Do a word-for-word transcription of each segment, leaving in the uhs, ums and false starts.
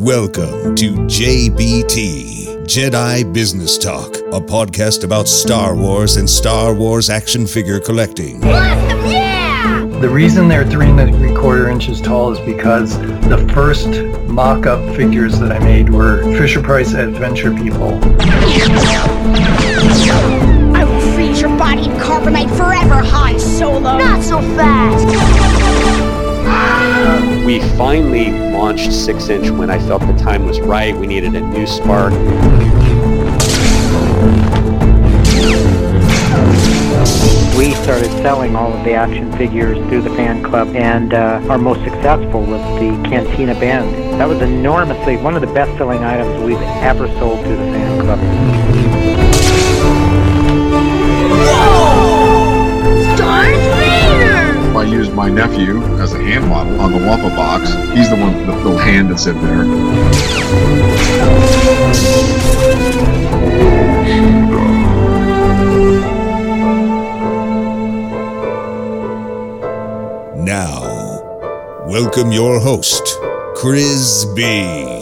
Welcome to J B T, Jedi Business Talk, a podcast about Star Wars and Star Wars action figure collecting. Awesome, yeah! The reason they're three and three quarter inches tall is because the first mock-up figures that I made were Fisher-Price Adventure People. I will freeze your body in carbonite forever, Han Solo! Not so fast! We finally launched six inch when I felt the time was right. We needed a new spark. We started selling all of the action figures through the fan club, and uh, our most successful was the Cantina Band. That was enormously one of the best-selling items we've ever sold through the fan club. Whoa! Darth Vader! I used my nephew as a hand model on the Wampa box. He's the one with the little hand that's in there. Now, welcome your host, Chris B.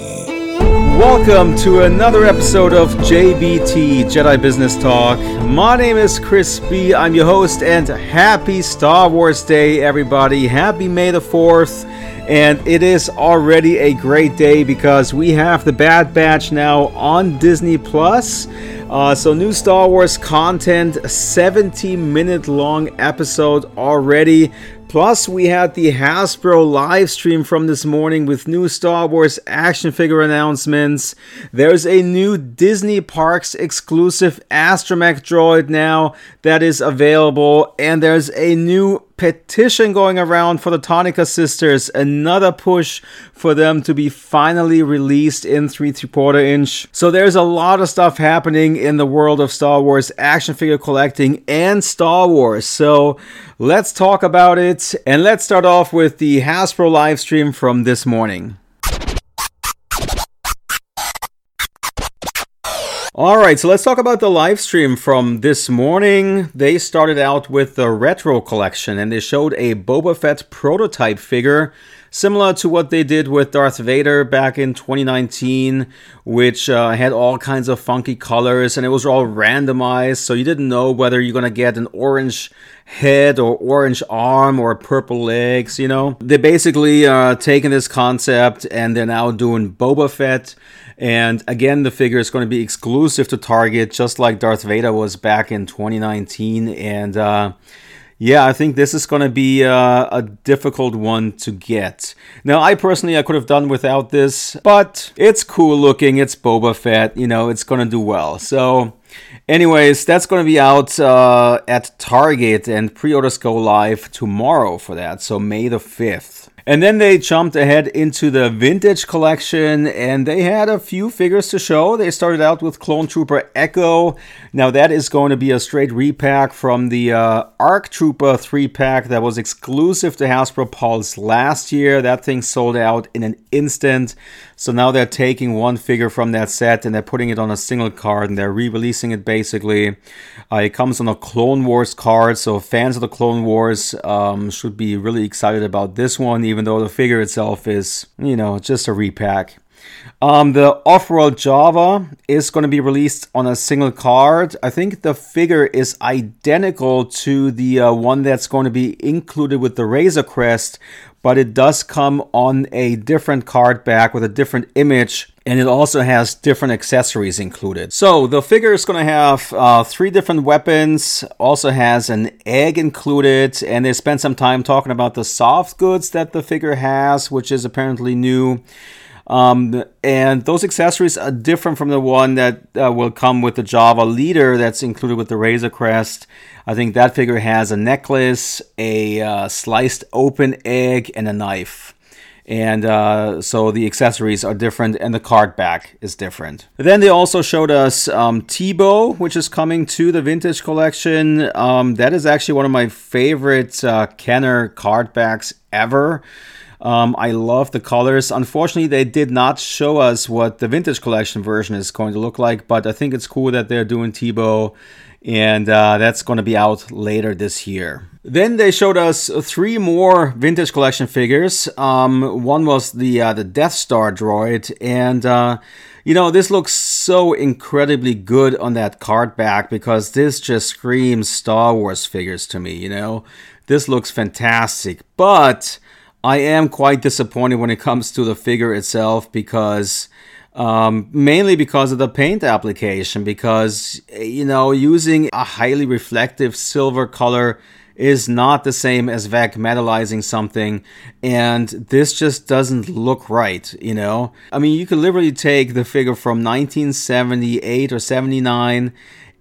Welcome to another episode of J B T, Jedi Business Talk. My name is Chris B. I'm your host, and happy Star Wars Day, everybody. Happy May the fourth. And it is already a great day because we have the Bad Batch now on Disney Plus. Uh, so new Star Wars content, seventy minute long episode already. Plus, we had the Hasbro live stream from this morning with new Star Wars action figure announcements. There's a new Disney Parks exclusive astromech droid now that is available. And there's a new petition going around for the Tonnika Sisters. Another push for them to be finally released in three and three quarter inch. So there's a lot of stuff happening in the world of Star Wars action figure collecting and Star Wars. So let's talk about it. And let's start off with the Hasbro live stream from this morning. Alright, so let's talk about the live stream from this morning. They started out with the Retro Collection, and they showed a Boba Fett prototype figure, similar to what they did with Darth Vader back in twenty nineteen, which uh, had all kinds of funky colors, and it was all randomized, so you didn't know whether you're going to get an orange head or orange arm or purple legs, you know. They basically uh, taken this concept, and they're now doing Boba Fett. And again, the figure is going to be exclusive to Target, just like Darth Vader was back in twenty nineteen. And uh, yeah, I think this is going to be uh, a difficult one to get. Now, I personally, I could have done without this, but it's cool looking. It's Boba Fett, you know, it's going to do well. So anyways, that's going to be out uh, at Target, and pre-orders go live tomorrow for that. So May the fifth. And then they jumped ahead into the Vintage Collection, and they had a few figures to show. They started out with Clone Trooper Echo. Now that is going to be a straight repack from the uh, Arc Trooper three pack that was exclusive to Hasbro Pulse last year. That thing sold out in an instant. So now they're taking one figure from that set, and they're putting it on a single card, and they're re-releasing it basically. Uh, it comes on a Clone Wars card, so fans of the Clone Wars um, should be really excited about this one, even Even though the figure itself is, you know, just a repack. Um, the Off-World Java is going to be released on a single card. I think the figure is identical to the uh, one that's going to be included with the Razor Crest, but it does come on a different card back with a different image. And it also has different accessories included. So the figure is going to have uh, three different weapons. Also has an egg included. And they spent some time talking about the soft goods that the figure has, which is apparently new. Um, and those accessories are different from the one that uh, will come with the Java Leader that's included with the Razor Crest. I think that figure has a necklace, a uh, sliced open egg, and a knife. And uh, so the accessories are different, and the card back is different. Then they also showed us um, Tebow, which is coming to the Vintage Collection. Um, that is actually one of my favorite uh, Kenner card backs ever. Um, I love the colors. Unfortunately, they did not show us what the Vintage Collection version is going to look like, but I think it's cool that they're doing Tebow. And uh, that's going to be out later this year. Then they showed us three more Vintage Collection figures. Um, one was the uh, the Death Star droid, and uh, you know, this looks so incredibly good on that card back, because this just screams Star Wars figures to me. You know, this looks fantastic, but I am quite disappointed when it comes to the figure itself, because um, mainly because of the paint application, because, you know, using a highly reflective silver color is not the same as vac metallizing something, and this just doesn't look right, you know? I mean, you could literally take the figure from nineteen seventy-eight or seventy-nine,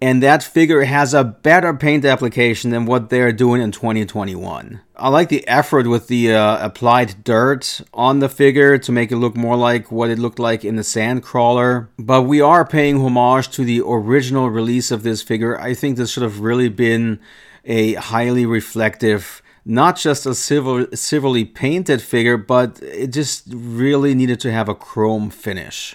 and that figure has a better paint application than what they're doing in twenty twenty-one. I like the effort with the uh, applied dirt on the figure to make it look more like what it looked like in the Sandcrawler. But we are paying homage to the original release of this figure. I think this should have really been a highly reflective, not just a silver, silverly painted figure, but it just really needed to have a chrome finish.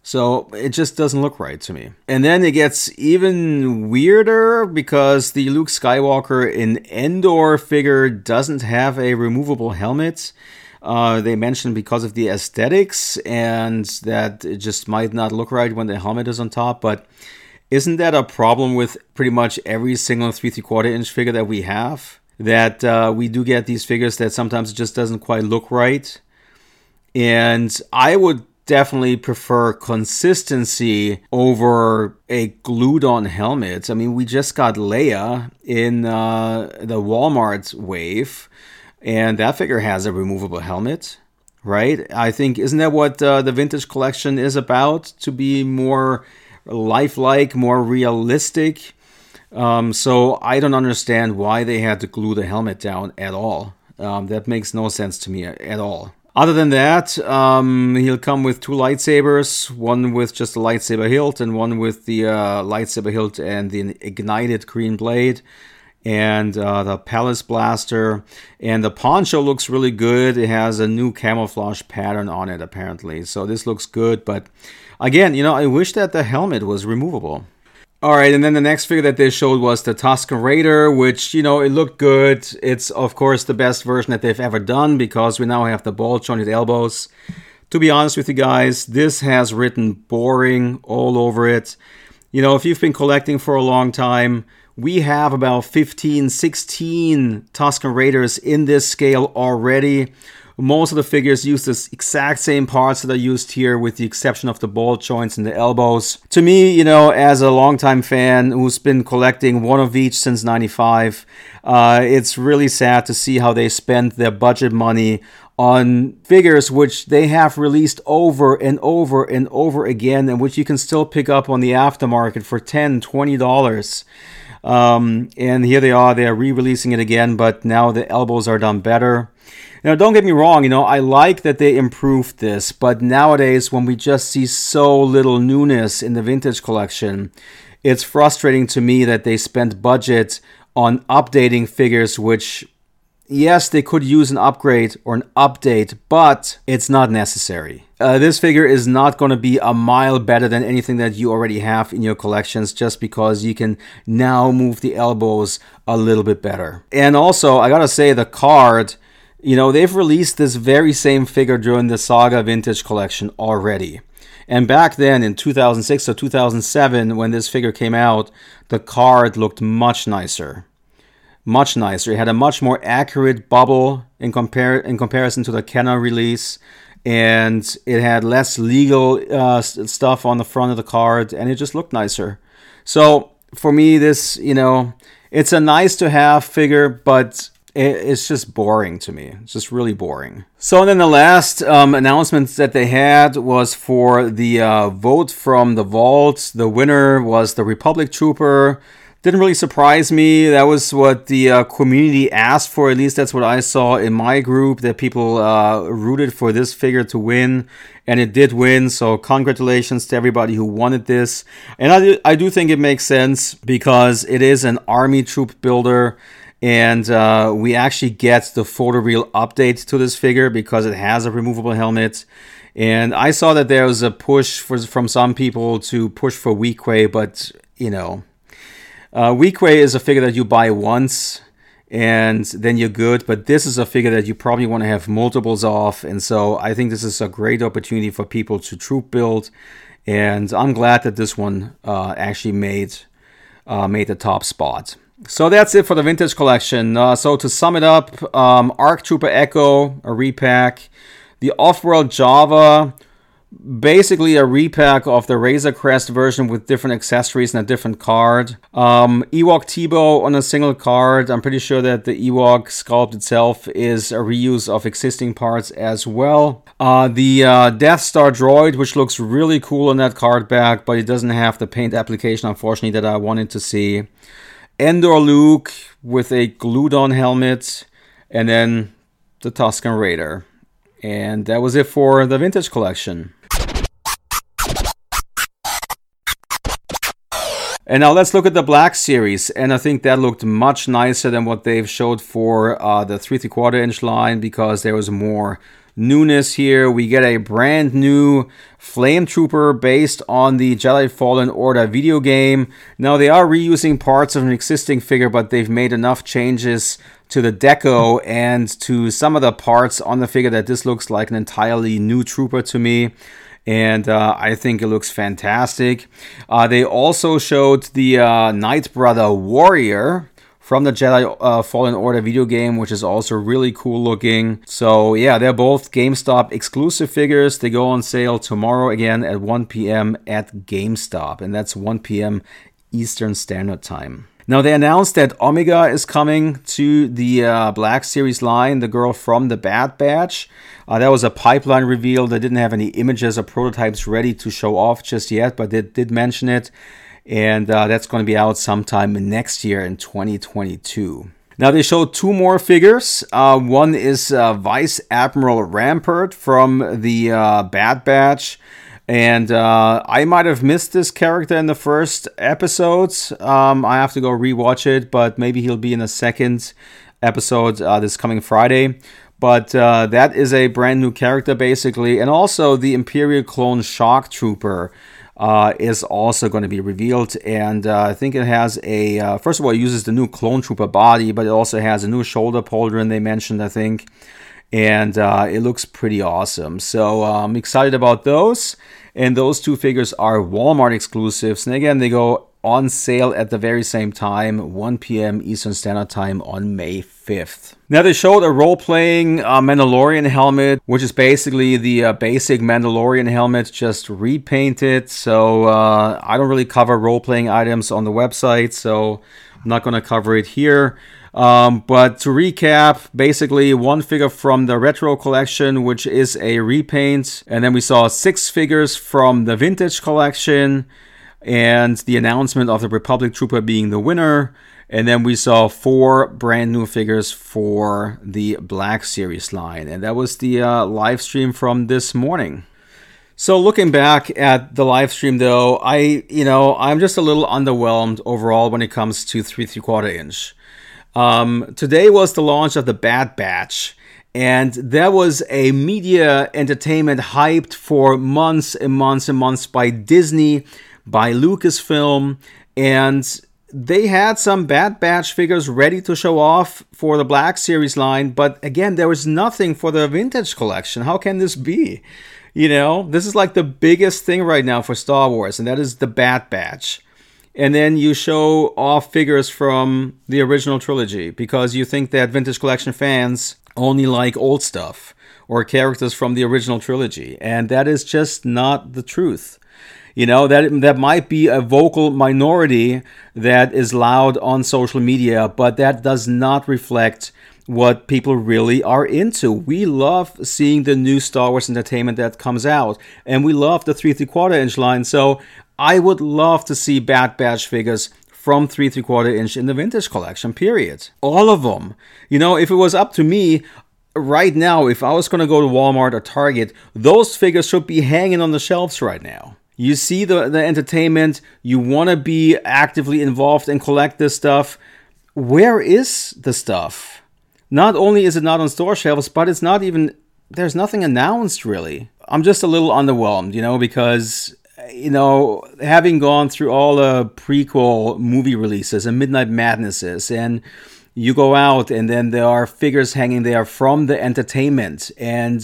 So it just doesn't look right to me. And then it gets even weirder, because the Luke Skywalker in Endor figure doesn't have a removable helmet. Uh, they mentioned because of the aesthetics, and that it just might not look right when the helmet is on top. But isn't that a problem with pretty much every single three three quarter inch figure that we have? That uh, we do get these figures that sometimes it just doesn't quite look right. And I would definitely prefer consistency over a glued-on helmet. I mean, we just got Leia in uh, the Walmart wave, and that figure has a removable helmet, right? I think, isn't that what uh, the Vintage Collection is about? To be more lifelike, more realistic. Um, so I don't understand why they had to glue the helmet down at all. Um, that makes no sense to me at all. Other than that, um, he'll come with two lightsabers, one with just a lightsaber hilt and one with the uh, lightsaber hilt and the ignited green blade, and uh, the palace blaster. And the poncho looks really good. It has a new camouflage pattern on it, apparently. So this looks good. But again, you know, I wish that the helmet was removable. All right, and then the next figure that they showed was the Tusken Raider, which, you know, it looked good. It's, of course, the best version that they've ever done, because we now have the ball-jointed elbows. To be honest with you guys, this has written boring all over it. You know, if you've been collecting for a long time, we have about fifteen, sixteen Tusken Raiders in this scale already. Most of the figures use the exact same parts that are used here, with the exception of the ball joints and the elbows. To me, you know, as a longtime fan who's been collecting one of each since ninety-five, uh, it's really sad to see how they spend their budget money on figures which they have released over and over and over again, and which you can still pick up on the aftermarket for ten dollars, twenty dollars. Um, and here they are, they're re-releasing it again, but now the elbows are done better. Now, don't get me wrong, you know, I like that they improved this, but nowadays when we just see so little newness in the Vintage Collection, it's frustrating to me that they spent budget on updating figures which, yes, they could use an upgrade or an update, but it's not necessary. Uh, this figure is not going to be a mile better than anything that you already have in your collections, just because you can now move the elbows a little bit better. And also, I gotta say, the card, you know, they've released this very same figure during the Saga Vintage Collection already. And back then in two thousand six or two thousand seven, when this figure came out, the card looked much nicer. Much nicer. It had a much more accurate bubble in compare in comparison to the Kenner release. And it had less legal uh, stuff on the front of the card. And it just looked nicer. So for me, this, you know, it's a nice to have figure, but it's just boring to me. It's just really boring. So then the last um, announcement that they had was for the uh, vote from the vault. The winner was the Republic Trooper. Didn't really surprise me. That was what the uh, community asked for. At least that's what I saw in my group, that people uh, rooted for this figure to win. And it did win. So congratulations to everybody who wanted this. And I do, I do think it makes sense, because it is an army troop builder. And uh, we actually get the photoreal update to this figure, because it has a removable helmet. And I saw that there was a push for, from some people to push for Weequay, but, you know, uh, Weequay is a figure that you buy once and then you're good. But this is a figure that you probably want to have multiples of. And so I think this is a great opportunity for people to troop build. And I'm glad that this one uh, actually made uh, made the top spot. So that's it for the Vintage Collection. Uh, so to sum it up, um, Arc Trooper Echo, a repack. The Off-World Java, basically a repack of the Razor Crest version with different accessories and a different card. Um, Ewok Tebow on a single card. I'm pretty sure that the Ewok sculpt itself is a reuse of existing parts as well. Uh, the uh, Death Star droid, which looks really cool on that card back, but it doesn't have the paint application, unfortunately, that I wanted to see. Endor Luke with a glued-on helmet, and then the Tusken Raider. And that was it for the Vintage Collection. And now let's look at the Black Series. And I think that looked much nicer than what they've showed for uh, the three and three quarter inch line, because there was more newness here. We get a brand new Flame Trooper based on the Jedi Fallen Order video game. Now, they are reusing parts of an existing figure, but they've made enough changes to the deco and to some of the parts on the figure that this looks like an entirely new trooper to me. And uh, I think it looks fantastic. Uh, they also showed the uh, Knight Brother Warrior from the Jedi uh, Fallen Order video game, which is also really cool looking. So yeah, they're both GameStop exclusive figures. They go on sale tomorrow again at one p.m. at GameStop. And that's one p.m. Eastern Standard Time. Now, they announced that Omega is coming to the uh, Black Series line, the girl from the Bad Batch. Uh, that was a pipeline reveal. They didn't have any images or prototypes ready to show off just yet, but they did mention it. And uh, that's going to be out sometime next year in twenty twenty-two. Now, they showed two more figures. Uh, one is uh, Vice Admiral Rampart from the uh, Bad Batch. And uh, I might have missed this character in the first episode. Um, I have to go rewatch it, but maybe he'll be in the second episode uh, this coming Friday. But uh, that is a brand new character, basically. And also the Imperial Clone Shock Trooper uh, is also going to be revealed. And uh, I think it has a, uh, first of all, it uses the new Clone Trooper body, but it also has a new shoulder pauldron they mentioned, I think. And uh, it looks pretty awesome. So I'm um, excited about those. And those two figures are Walmart exclusives. And again, they go on sale at the very same time, one p.m. Eastern Standard Time on May fifth. Now, they showed a role-playing uh, Mandalorian helmet, which is basically the uh, basic Mandalorian helmet, just repainted. So uh, I don't really cover role-playing items on the website, so I'm not going to cover it here. Um, but to recap, basically one figure from the Retro Collection, which is a repaint. And then we saw six figures from the Vintage Collection and the announcement of the Republic Trooper being the winner. And then we saw four brand new figures for the Black Series line. And that was the uh, live stream from this morning. So looking back at the live stream, though, I, you know, I'm just a little underwhelmed overall when it comes to three and three quarter inch. Um, today was the launch of the Bad Batch, and there was a media entertainment hyped for months and months and months by Disney, by Lucasfilm, and they had some Bad Batch figures ready to show off for the Black Series line, but again, there was nothing for the Vintage Collection. How can this be? You know, this is like the biggest thing right now for Star Wars, and that is the Bad Batch. And then you show off figures from the original trilogy because you think that Vintage Collection fans only like old stuff or characters from the original trilogy. And that is just not the truth. You know, that, that might be a vocal minority that is loud on social media, but that does not reflect what people really are into. We love seeing the new Star Wars entertainment that comes out, and we love the three and three quarter inch line. So I would love to see Bad Batch figures from three and three quarter inch in the Vintage Collection, period. All of them. You know, if it was up to me right now, if I was going to go to Walmart or Target, those figures should be hanging on the shelves right now. You see the, the entertainment, you want to be actively involved and collect this stuff. Where is the stuff? Not only is it not on store shelves, but it's not even, there's nothing announced really. I'm just a little underwhelmed, you know, because... You know, having gone through all the prequel movie releases and Midnight Madnesses and you go out and then there are figures hanging there from the entertainment and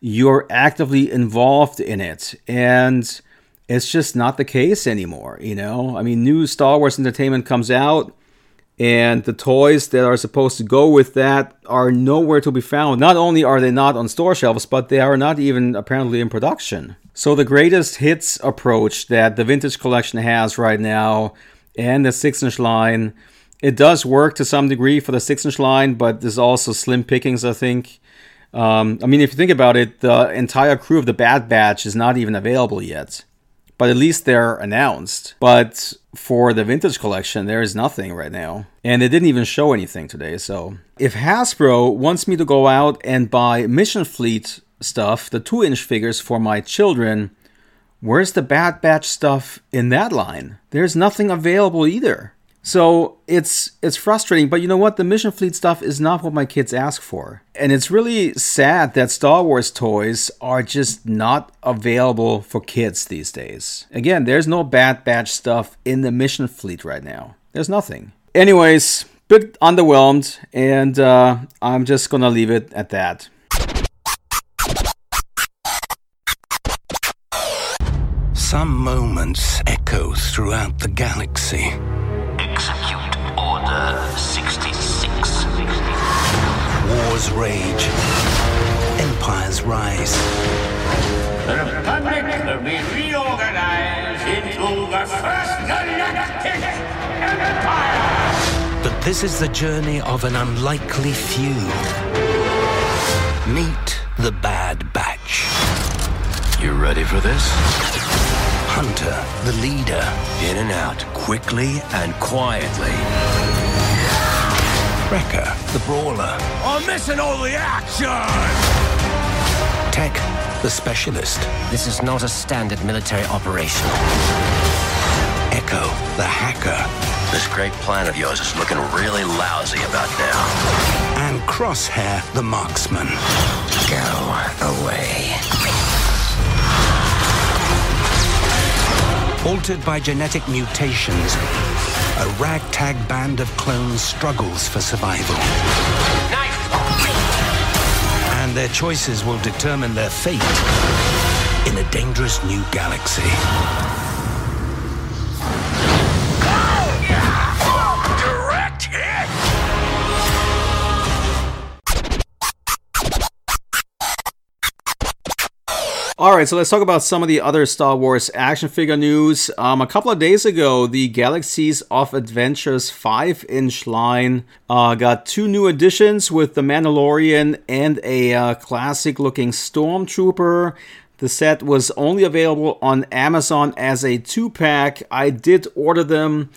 you're actively involved in it. And it's just not the case anymore, you know? I mean, new Star Wars entertainment comes out, and the toys that are supposed to go with that are nowhere to be found. Not only are they not on store shelves, but they are not even apparently in production. So the greatest hits approach that the Vintage Collection has right now and the six-inch line, it does work to some degree for the six-inch line, but there's also slim pickings, I think. Um, I mean, if you think about it, the entire crew of the Bad Batch is not even available yet. But at least they're announced. But for the Vintage Collection, there is nothing right now. And they didn't even show anything today, so... If Hasbro wants me to go out and buy Mission Fleet stuff, the two-inch figures for my children, where's the Bad Batch stuff in that line? There's nothing available either. So it's it's frustrating, but you know what? The Mission Fleet stuff is not what my kids ask for. And it's really sad that Star Wars toys are just not available for kids these days. Again, there's no Bad Batch stuff in the Mission Fleet right now. There's nothing. Anyways, bit underwhelmed, and uh, I'm just gonna leave it at that. Some moments echo throughout the galaxy. Execute Order sixty-six. Wars rage. Empires rise. The Republic will be reorganized into the First Galactic Empire! But this is the journey of an unlikely few. Meet the Bad Batch. You ready for this? Hunter, the leader, in and out, quickly and quietly. Wrecker, the brawler. I'm missing all the action! Tech, the specialist. This is not a standard military operation. Echo, the hacker. This great plan of yours is looking really lousy about now. And Crosshair, the marksman. Go away. Altered by genetic mutations, a ragtag band of clones struggles for survival. Knife. And their choices will determine their fate in a dangerous new galaxy. Direct hit! All right, so let's talk about some of the other Star Wars action figure news. Um, a couple of days ago, the Galaxies of Adventures five-inch line uh, got two new additions with the Mandalorian and a uh, classic-looking Stormtrooper. The set was only available on Amazon as a two-pack. I did order them,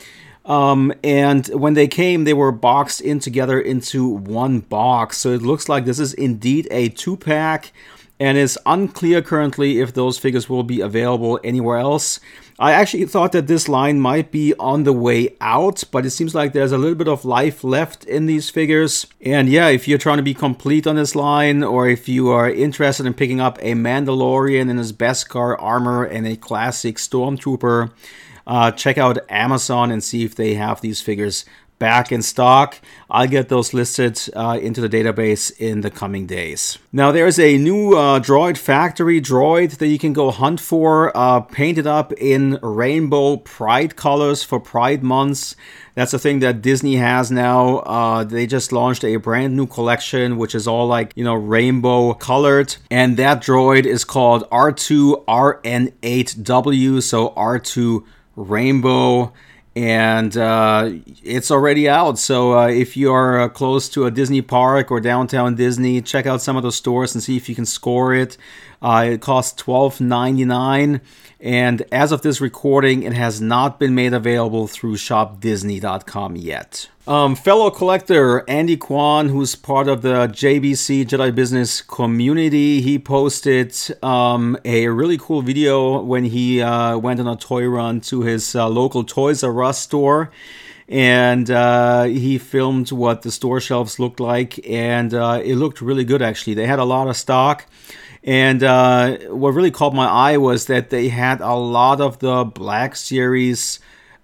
um, and when they came, they were boxed in together into one box. So it looks like this is indeed a two-pack. And it's unclear currently if those figures will be available anywhere else. I actually thought that this line might be on the way out, but it seems like there's a little bit of life left in these figures. And yeah, if you're trying to be complete on this line, or if you are interested in picking up a Mandalorian in his Beskar armor and a classic Stormtrooper, uh, check out Amazon and see if they have these figures back in stock. I'll get those listed uh, into the database in the coming days. Now there is a new uh, droid factory droid that you can go hunt for, uh, painted up in rainbow pride colors for Pride Month. That's a thing that Disney has now. Uh, they just launched a brand new collection, which is all like, you know, rainbow colored. And that droid is called R two R N eight W, so R two Rainbow. And uh, it's already out. So uh, if you are uh, close to a Disney park or downtown Disney, check out some of those stores and see if you can score it. Uh, it costs twelve ninety-nine. And as of this recording, it has not been made available through shop disney dot com yet. Um, fellow collector Andy Kwan, who's part of the J B C Jedi Business community, he posted um, a really cool video when he uh, went on a toy run to his uh, local Toys R Us store. And uh, he filmed what the store shelves looked like, and uh, it looked really good, actually. They had a lot of stock. And uh, what really caught my eye was that they had a lot of the Black Series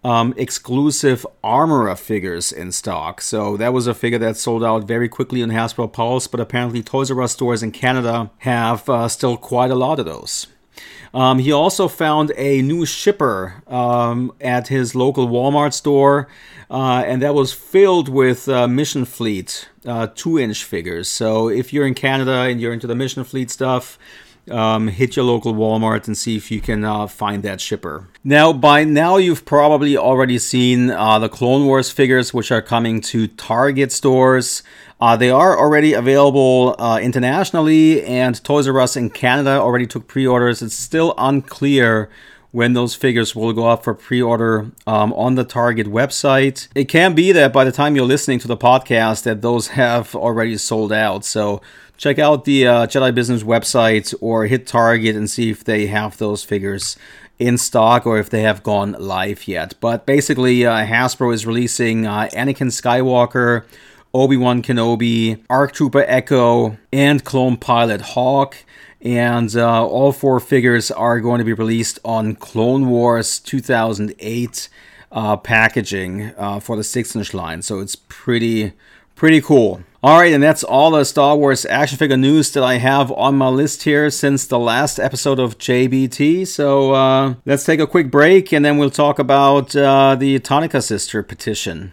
um, exclusive Armorer figures in stock. So that was a figure that sold out very quickly on Hasbro Pulse, but apparently Toys R Us stores in Canada have uh, still quite a lot of those. Um, he also found a new shipper um, at his local Walmart store, uh, and that was filled with uh, Mission Fleet uh, two-inch figures. So if you're in Canada and you're into the Mission Fleet stuff, um, hit your local Walmart and see if you can uh, find that shipper. Now, by now you've probably already seen uh, the Clone Wars figures, which are coming to Target stores. Uh, they are already available uh, internationally, and Toys R Us in Canada already took pre-orders. It's still unclear when those figures will go up for pre-order um, on the Target website. It can be that by the time you're listening to the podcast that those have already sold out. So check out the uh, Jedi Business website or hit Target and see if they have those figures in stock or if they have gone live yet. But basically, uh, Hasbro is releasing uh, Anakin Skywalker, Obi-Wan Kenobi, Arc Trooper Echo, and Clone Pilot Hawk. And uh, all four figures are going to be released on Clone Wars two thousand eight uh, packaging uh, for the six-inch line. So it's pretty, pretty cool. All right, and that's all the Star Wars action figure news that I have on my list here since the last episode of J B T. So uh, let's take a quick break, and then we'll talk about uh, the Tonnika Sister petition.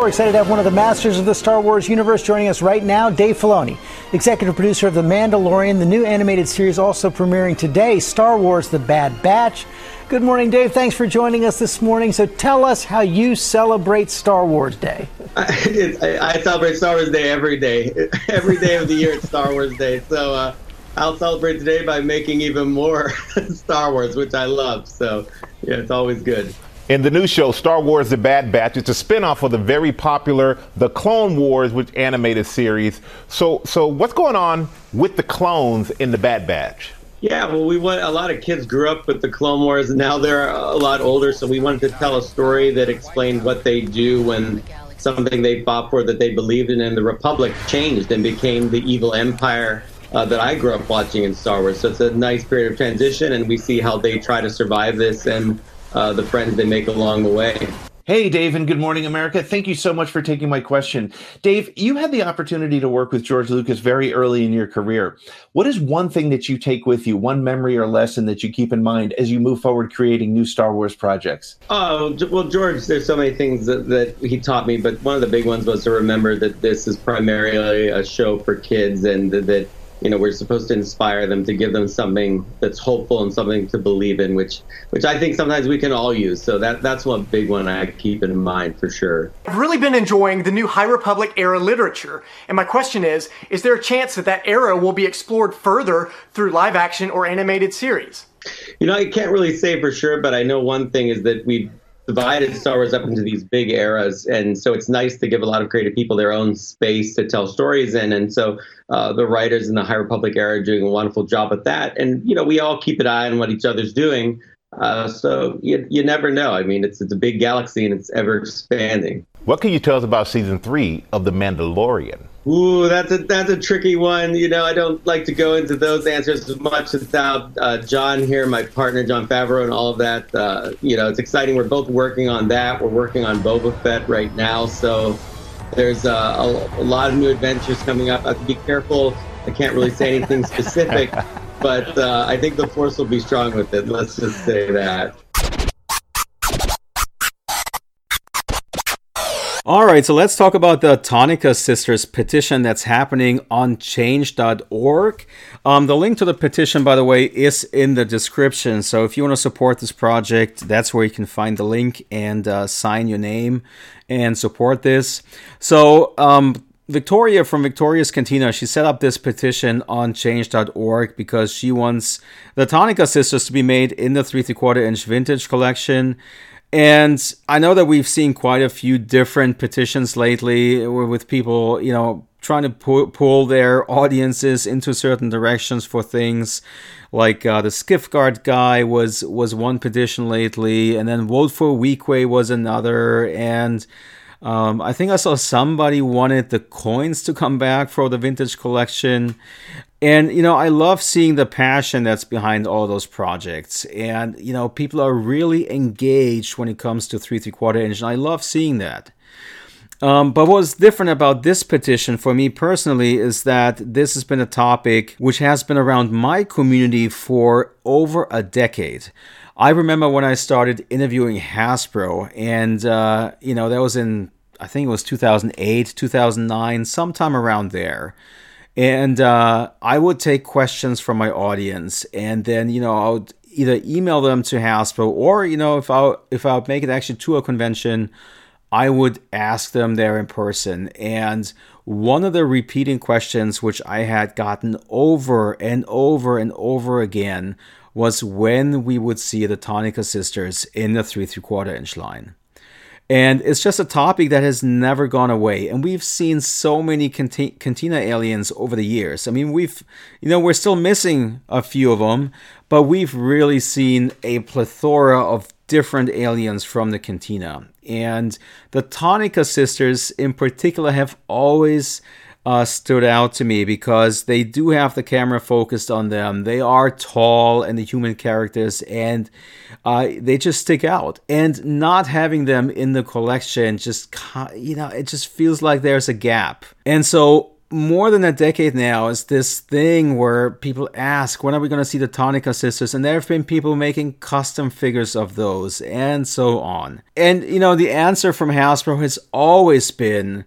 We're excited to have one of the masters of the Star Wars universe joining us right now, Dave Filoni, executive producer of The Mandalorian, the new animated series also premiering today, Star Wars The Bad Batch. Good morning, Dave. Thanks for joining us this morning. So tell us how you celebrate Star Wars Day. I, I, I celebrate Star Wars Day every day. Every day of the year it's Star Wars Day. So uh, I'll celebrate today by making even more Star Wars, which I love. So yeah, it's always good. In the new show, Star Wars The Bad Batch, it's a spin-off of the very popular The Clone Wars, which animated series. So so what's going on with the clones in The Bad Batch? Yeah, well, we want, a lot of kids grew up with The Clone Wars, and now they're a lot older, so we wanted to tell a story that explained what they do when something they fought for that they believed in, and the Republic changed and became the evil empire uh, that I grew up watching in Star Wars. So it's a nice period of transition, and we see how they try to survive this and Uh, the friends they make along the way. Hey, Dave, and good morning, America. Thank you so much for taking my question. Dave, you had the opportunity to work with George Lucas very early in your career. What is one thing that you take with you, one memory or lesson that you keep in mind as you move forward creating new Star Wars projects? Oh, well, George, there's so many things that, that he taught me, but one of the big ones was to remember that this is primarily a show for kids, and that, you know, we're supposed to inspire them, to give them something that's hopeful and something to believe in, which which I think sometimes we can all use. So that that's one big one I keep in mind for sure. I've really been enjoying the new High Republic era literature. And my question is, is there a chance that that era will be explored further through live action or animated series? You know, I can't really say for sure, but I know one thing is that we've divided Star Wars up into these big eras, and so it's nice to give a lot of creative people their own space to tell stories in, and so uh, the writers in the High Republic era are doing a wonderful job at that, and you know, we all keep an eye on what each other's doing, uh, so you, you never know. I mean, it's, it's a big galaxy and it's ever expanding. What can you tell us about season three of The Mandalorian? Ooh, that's a that's a tricky one. You know, I don't like to go into those answers as much without uh, John here, my partner, John Favreau, and all of that. Uh, you know, it's exciting. We're both working on that. We're working on Boba Fett right now. So there's uh, a, a lot of new adventures coming up. I have to be careful. I can't really say anything specific, but uh, I think the Force will be strong with it. Let's just say that. All right, so let's talk about the Tonnika Sisters petition that's happening on change dot org. Um, the link to the petition, by the way, is in the description. So if you want to support this project, that's where you can find the link and uh, sign your name and support this. So um, Victoria from Victoria's Cantina, she set up this petition on change dot org because she wants the Tonnika Sisters to be made in the three and three-quarter inch vintage collection. And I know that we've seen quite a few different petitions lately with people, you know, trying to pu- pull their audiences into certain directions for things. Like uh, the Skiffguard guy was, was one petition lately, and then Vote for Weequay was another, and Um, I think I saw somebody wanted the coins to come back for the vintage collection. And, you know, I love seeing the passion that's behind all those projects. And, you know, people are really engaged when it comes to three and three-quarter inch. And I love seeing that. Um, but what's different about this petition for me personally is that this has been a topic which has been around my community for over a decade. I remember when I started interviewing Hasbro, and, uh, you know, that was in, I think it was two thousand eight, two thousand nine, sometime around there. And uh, I would take questions from my audience, and then, you know, I would either email them to Hasbro, or, you know, if I if I would make it actually to a convention, I would ask them there in person. And one of the repeating questions which I had gotten over and over and over again was when we would see the Tonnika Sisters in the three and three-quarter inch line. And it's just a topic that has never gone away. And we've seen so many cante- cantina aliens over the years. I mean, we've, you know, we're still missing a few of them, but we've really seen a plethora of different aliens from the cantina. And the Tonnika Sisters in particular have always uh, stood out to me because they do have the camera focused on them. They are tall and the human characters, and uh, they just stick out. And not having them in the collection just, you know, it just feels like there's a gap. And so more than a decade now is this thing where people ask, when are we going to see the Tonnika Sisters? And there have been people making custom figures of those and so on. And, you know, the answer from Hasbro has always been,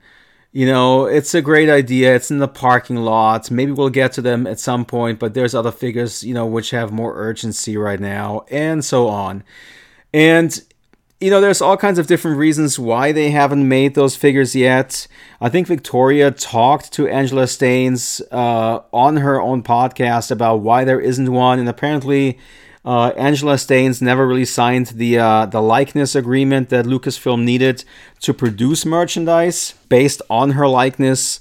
you know, it's a great idea. It's in the parking lot. Maybe we'll get to them at some point, but there's other figures, you know, which have more urgency right now and so on. And you know, there's all kinds of different reasons why they haven't made those figures yet. I think Victoria talked to Angela Staines uh, on her own podcast about why there isn't one. And apparently, uh, Angela Staines never really signed the uh, the likeness agreement that Lucasfilm needed to produce merchandise based on her likeness.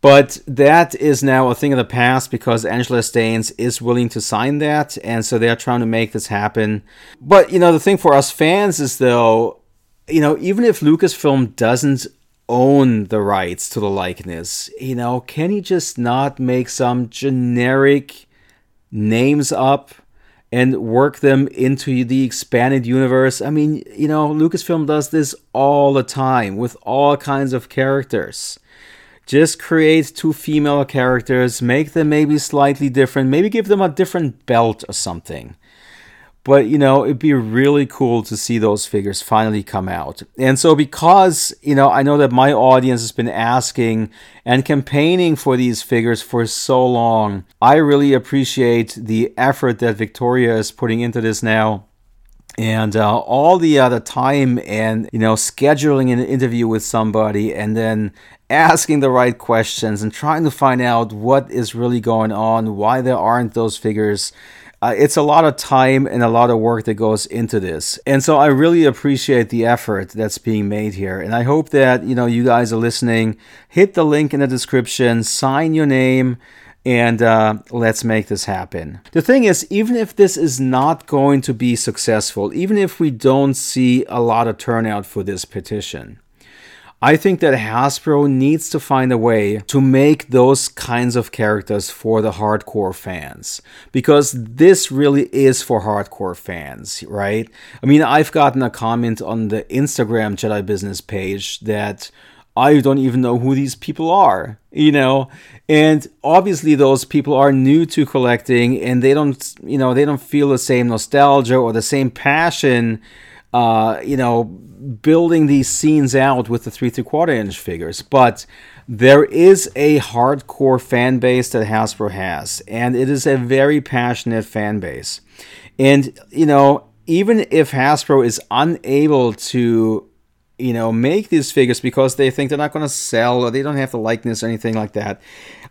But that is now a thing of the past because Angela Staines is willing to sign that. And so they're trying to make this happen. But, you know, the thing for us fans is, though, you know, even if Lucasfilm doesn't own the rights to the likeness, you know, can he just not make some generic names up and work them into the expanded universe? I mean, you know, Lucasfilm does this all the time with all kinds of characters. Just create two female characters, make them maybe slightly different, maybe give them a different belt or something. But, you know, it'd be really cool to see those figures finally come out. And so because, you know, I know that my audience has been asking and campaigning for these figures for so long, I really appreciate the effort that Victoria is putting into this now. And uh, all the uh, the time and, you know, scheduling an interview with somebody and then asking the right questions and trying to find out what is really going on, why there aren't those figures. Uh, it's a lot of time and a lot of work that goes into this. And so I really appreciate the effort that's being made here. And I hope that, you know, you guys are listening. Hit the link in the description, sign your name. And uh, let's make this happen. The thing is, even if this is not going to be successful, even if we don't see a lot of turnout for this petition, I think that Hasbro needs to find a way to make those kinds of characters for the hardcore fans. Because this really is for hardcore fans, right? I mean, I've gotten a comment on the Instagram Jedi Business page that I don't even know who these people are, you know, and obviously those people are new to collecting and they don't, you know, they don't feel the same nostalgia or the same passion, uh, you know, building these scenes out with the three three quarter inch figures. But there is a hardcore fan base that Hasbro has, and it is a very passionate fan base. And, you know, even if Hasbro is unable to, you know, make these figures because they think they're not going to sell or they don't have the likeness or anything like that.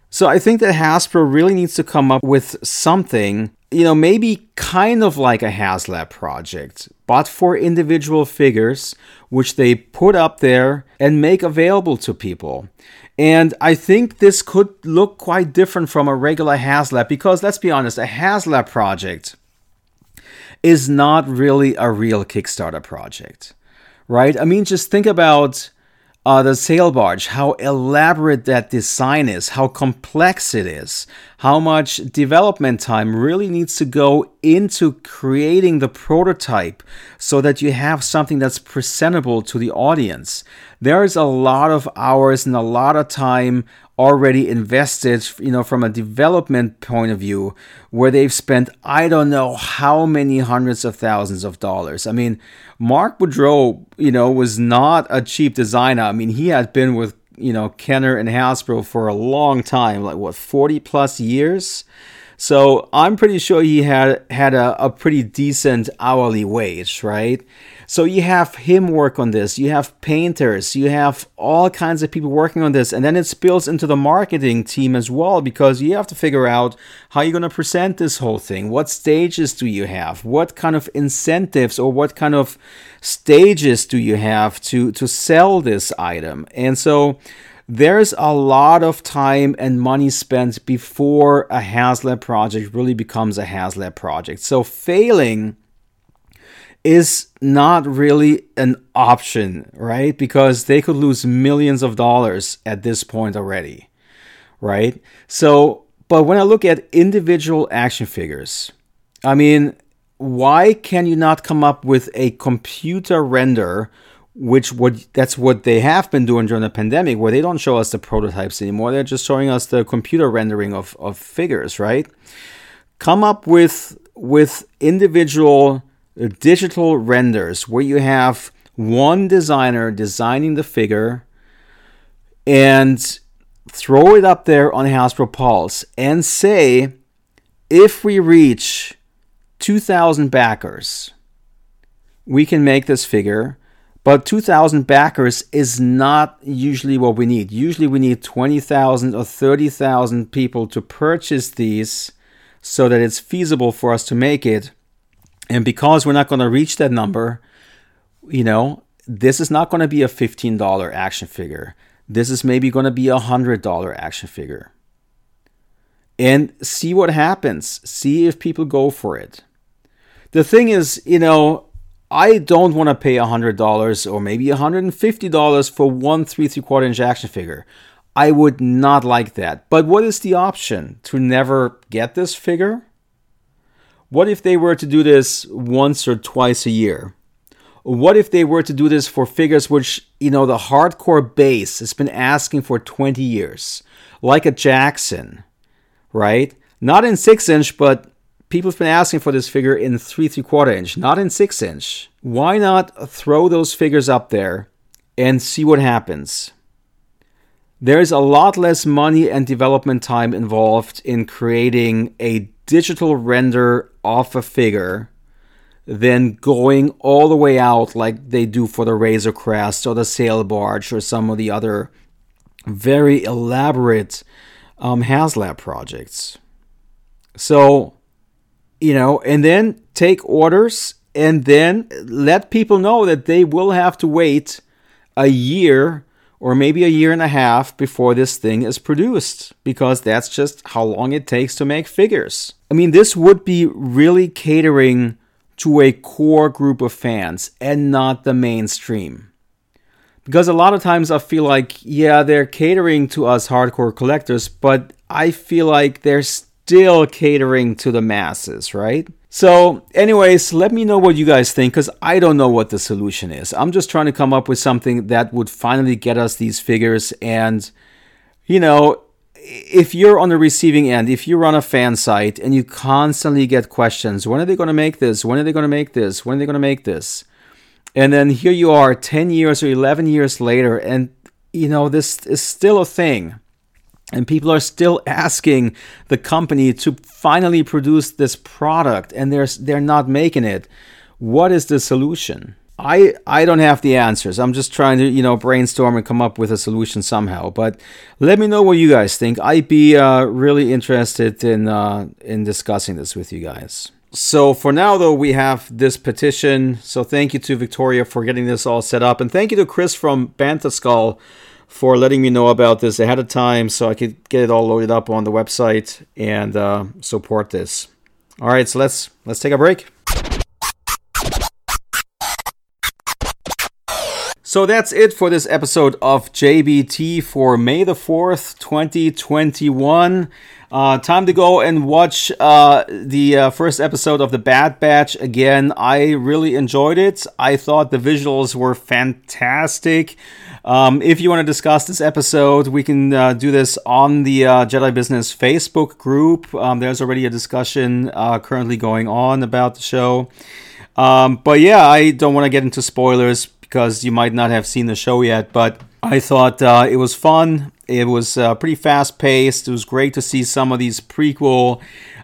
So I think that Hasbro really needs to come up with something, you know, maybe kind of like a HasLab project, but for individual figures, which they put up there and make available to people. And I think this could look quite different from a regular HasLab because, let's be honest, a HasLab project is not really a real Kickstarter project. Right? I mean, just think about Uh, the sail barge, how elaborate that design is, how complex it is, how much development time really needs to go into creating the prototype so that you have something that's presentable to the audience. There is a lot of hours and a lot of time already invested, you know, from a development point of view, where they've spent I don't know how many hundreds of thousands of dollars. I mean, Mark Boudreau, you know, was not a cheap designer. I mean, he had been with, you know, Kenner and Hasbro for a long time, like what, forty plus years. So I'm pretty sure he had had a, a pretty decent hourly wage, right? So you have him work on this, you have painters, you have all kinds of people working on this, and then it spills into the marketing team as well, because you have to figure out how you're going to present this whole thing. What stages do you have? What kind of incentives or what kind of stages do you have to, to sell this item? And so there's a lot of time and money spent before a HasLab project really becomes a HasLab project. So failing is not really an option, right? Because they could lose millions of dollars at this point already, right? So, but when I look at individual action figures, I mean, why can you not come up with a computer render? Which would, that's what they have been doing during the pandemic, where they don't show us the prototypes anymore. They're just showing us the computer rendering of, of figures, right? Come up with with individual digital renders where you have one designer designing the figure and throw it up there on Hasbro Pulse and say, if we reach two thousand backers, we can make this figure. But two thousand backers is not usually what we need. Usually we need twenty thousand or thirty thousand people to purchase these so that it's feasible for us to make it. And because we're not going to reach that number, you know, this is not going to be a fifteen dollars action figure. This is maybe going to be a one hundred dollars action figure. And see what happens. See if people go for it. The thing is, you know, I don't want to pay one hundred dollars or maybe one hundred fifty dollars for one three three quarter inch action figure. I would not like that. But what is the option? To never get this figure? What if they were to do this once or twice a year? What if they were to do this for figures which, you know, the hardcore base has been asking for twenty years? Like a Jackson, right? Not in six inch, but people have been asking for this figure in three three quarter inch, not in six inch. Why not throw those figures up there and see what happens? There is a lot less money and development time involved in creating a digital render of a figure than going all the way out like they do for the Razor Crest or the sail barge or some of the other very elaborate um, HasLab projects. So, you know, and then take orders and then let people know that they will have to wait a year or maybe a year and a half before this thing is produced, because that's just how long it takes to make figures. I mean, this would be really catering to a core group of fans and not the mainstream. Because a lot of times I feel like, yeah, they're catering to us hardcore collectors, but I feel like they're still Still catering to the masses, right? So anyways, let me know what you guys think, because I don't know what the solution is. I'm just trying to come up with something that would finally get us these figures. And, you know, if you're on the receiving end, if you run a fan site and you constantly get questions, when are they going to make this? When are they going to make this? When are they going to make this? And then here you are ten years or eleven years later, and, you know, this is still a thing. And people are still asking the company to finally produce this product, and they're, they're not making it. What is the solution? I, I don't have the answers. I'm just trying to, you know, brainstorm and come up with a solution somehow. But let me know what you guys think. I'd be uh, really interested in, uh, in discussing this with you guys. So for now, though, we have this petition. So thank you to Victoria for getting this all set up. And thank you to Chris from Bantha Skull for letting me know about this ahead of time so I could get it all loaded up on the website and uh, support this. All right, so let's let's take a break. So that's it for this episode of J B T for May the fourth, twenty twenty-one. Uh, time to go and watch uh, the uh, first episode of The Bad Batch again. I really enjoyed it. I thought the visuals were fantastic. Um, if you want to discuss this episode, we can uh, do this on the uh, Jedi Business Facebook group. Um, there's already a discussion uh, currently going on about the show. Um, but yeah, I don't want to get into spoilers, because you might not have seen the show yet, but I thought uh, it was fun. It was uh, pretty fast-paced. It was great to see some of these prequel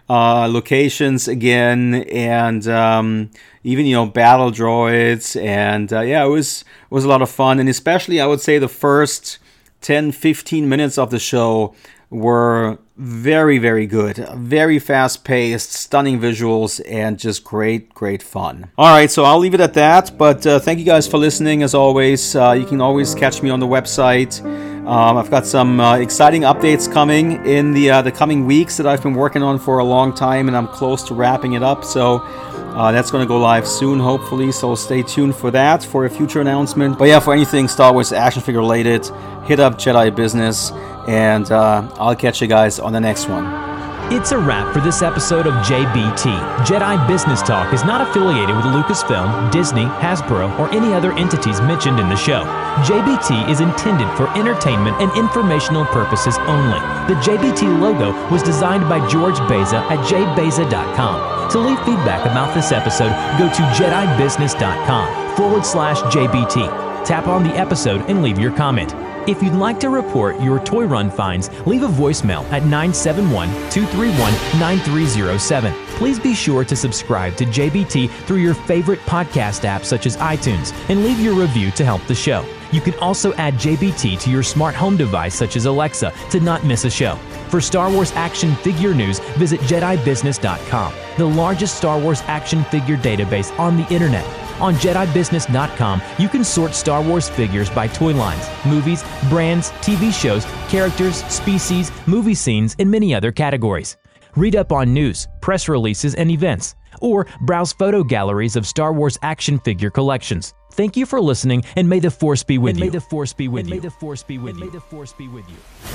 uh, locations again, and um, even, you know, battle droids. And uh, yeah, it was it was a lot of fun. And especially, I would say, the first ten, fifteen minutes of the show were very, very good. Very fast-paced, stunning visuals, and just great, great fun. All right, so I'll leave it at that, but uh, thank you guys for listening, as always. Uh, you can always catch me on the website. Um, I've got some uh, exciting updates coming in the, uh, the coming weeks that I've been working on for a long time, and I'm close to wrapping it up, so uh, that's going to go live soon, hopefully, so stay tuned for that, for a future announcement. But yeah, for anything Star Wars action figure related, hit up Jedi Business, and uh, I'll catch you guys on the next one. It's a wrap for this episode of J B T. Jedi Business Talk is not affiliated with Lucasfilm, Disney, Hasbro, or any other entities mentioned in the show. J B T is intended for entertainment and informational purposes only. The J B T logo was designed by George Beza at j beza dot com. To leave feedback about this episode, go to jedibusiness.com forward slash JBT. Tap on the episode and leave your comment. If you'd like to report your toy run finds, leave a voicemail at nine seven one, two three one, nine three zero seven. Please be sure to subscribe to J B T through your favorite podcast apps such as iTunes, and leave your review to help the show. You can also add J B T to your smart home device such as Alexa to not miss a show. For Star Wars action figure news, visit jedi business dot com, the largest Star Wars action figure database on the internet. On jedi business dot com, you can sort Star Wars figures by toy lines, movies, brands, T V shows, characters, species, movie scenes, and many other categories. Read up on news, press releases, and events, or browse photo galleries of Star Wars action figure collections. Thank you for listening, and may the Force be with you. May the Force be with you. May the Force be with you. May the Force be with you.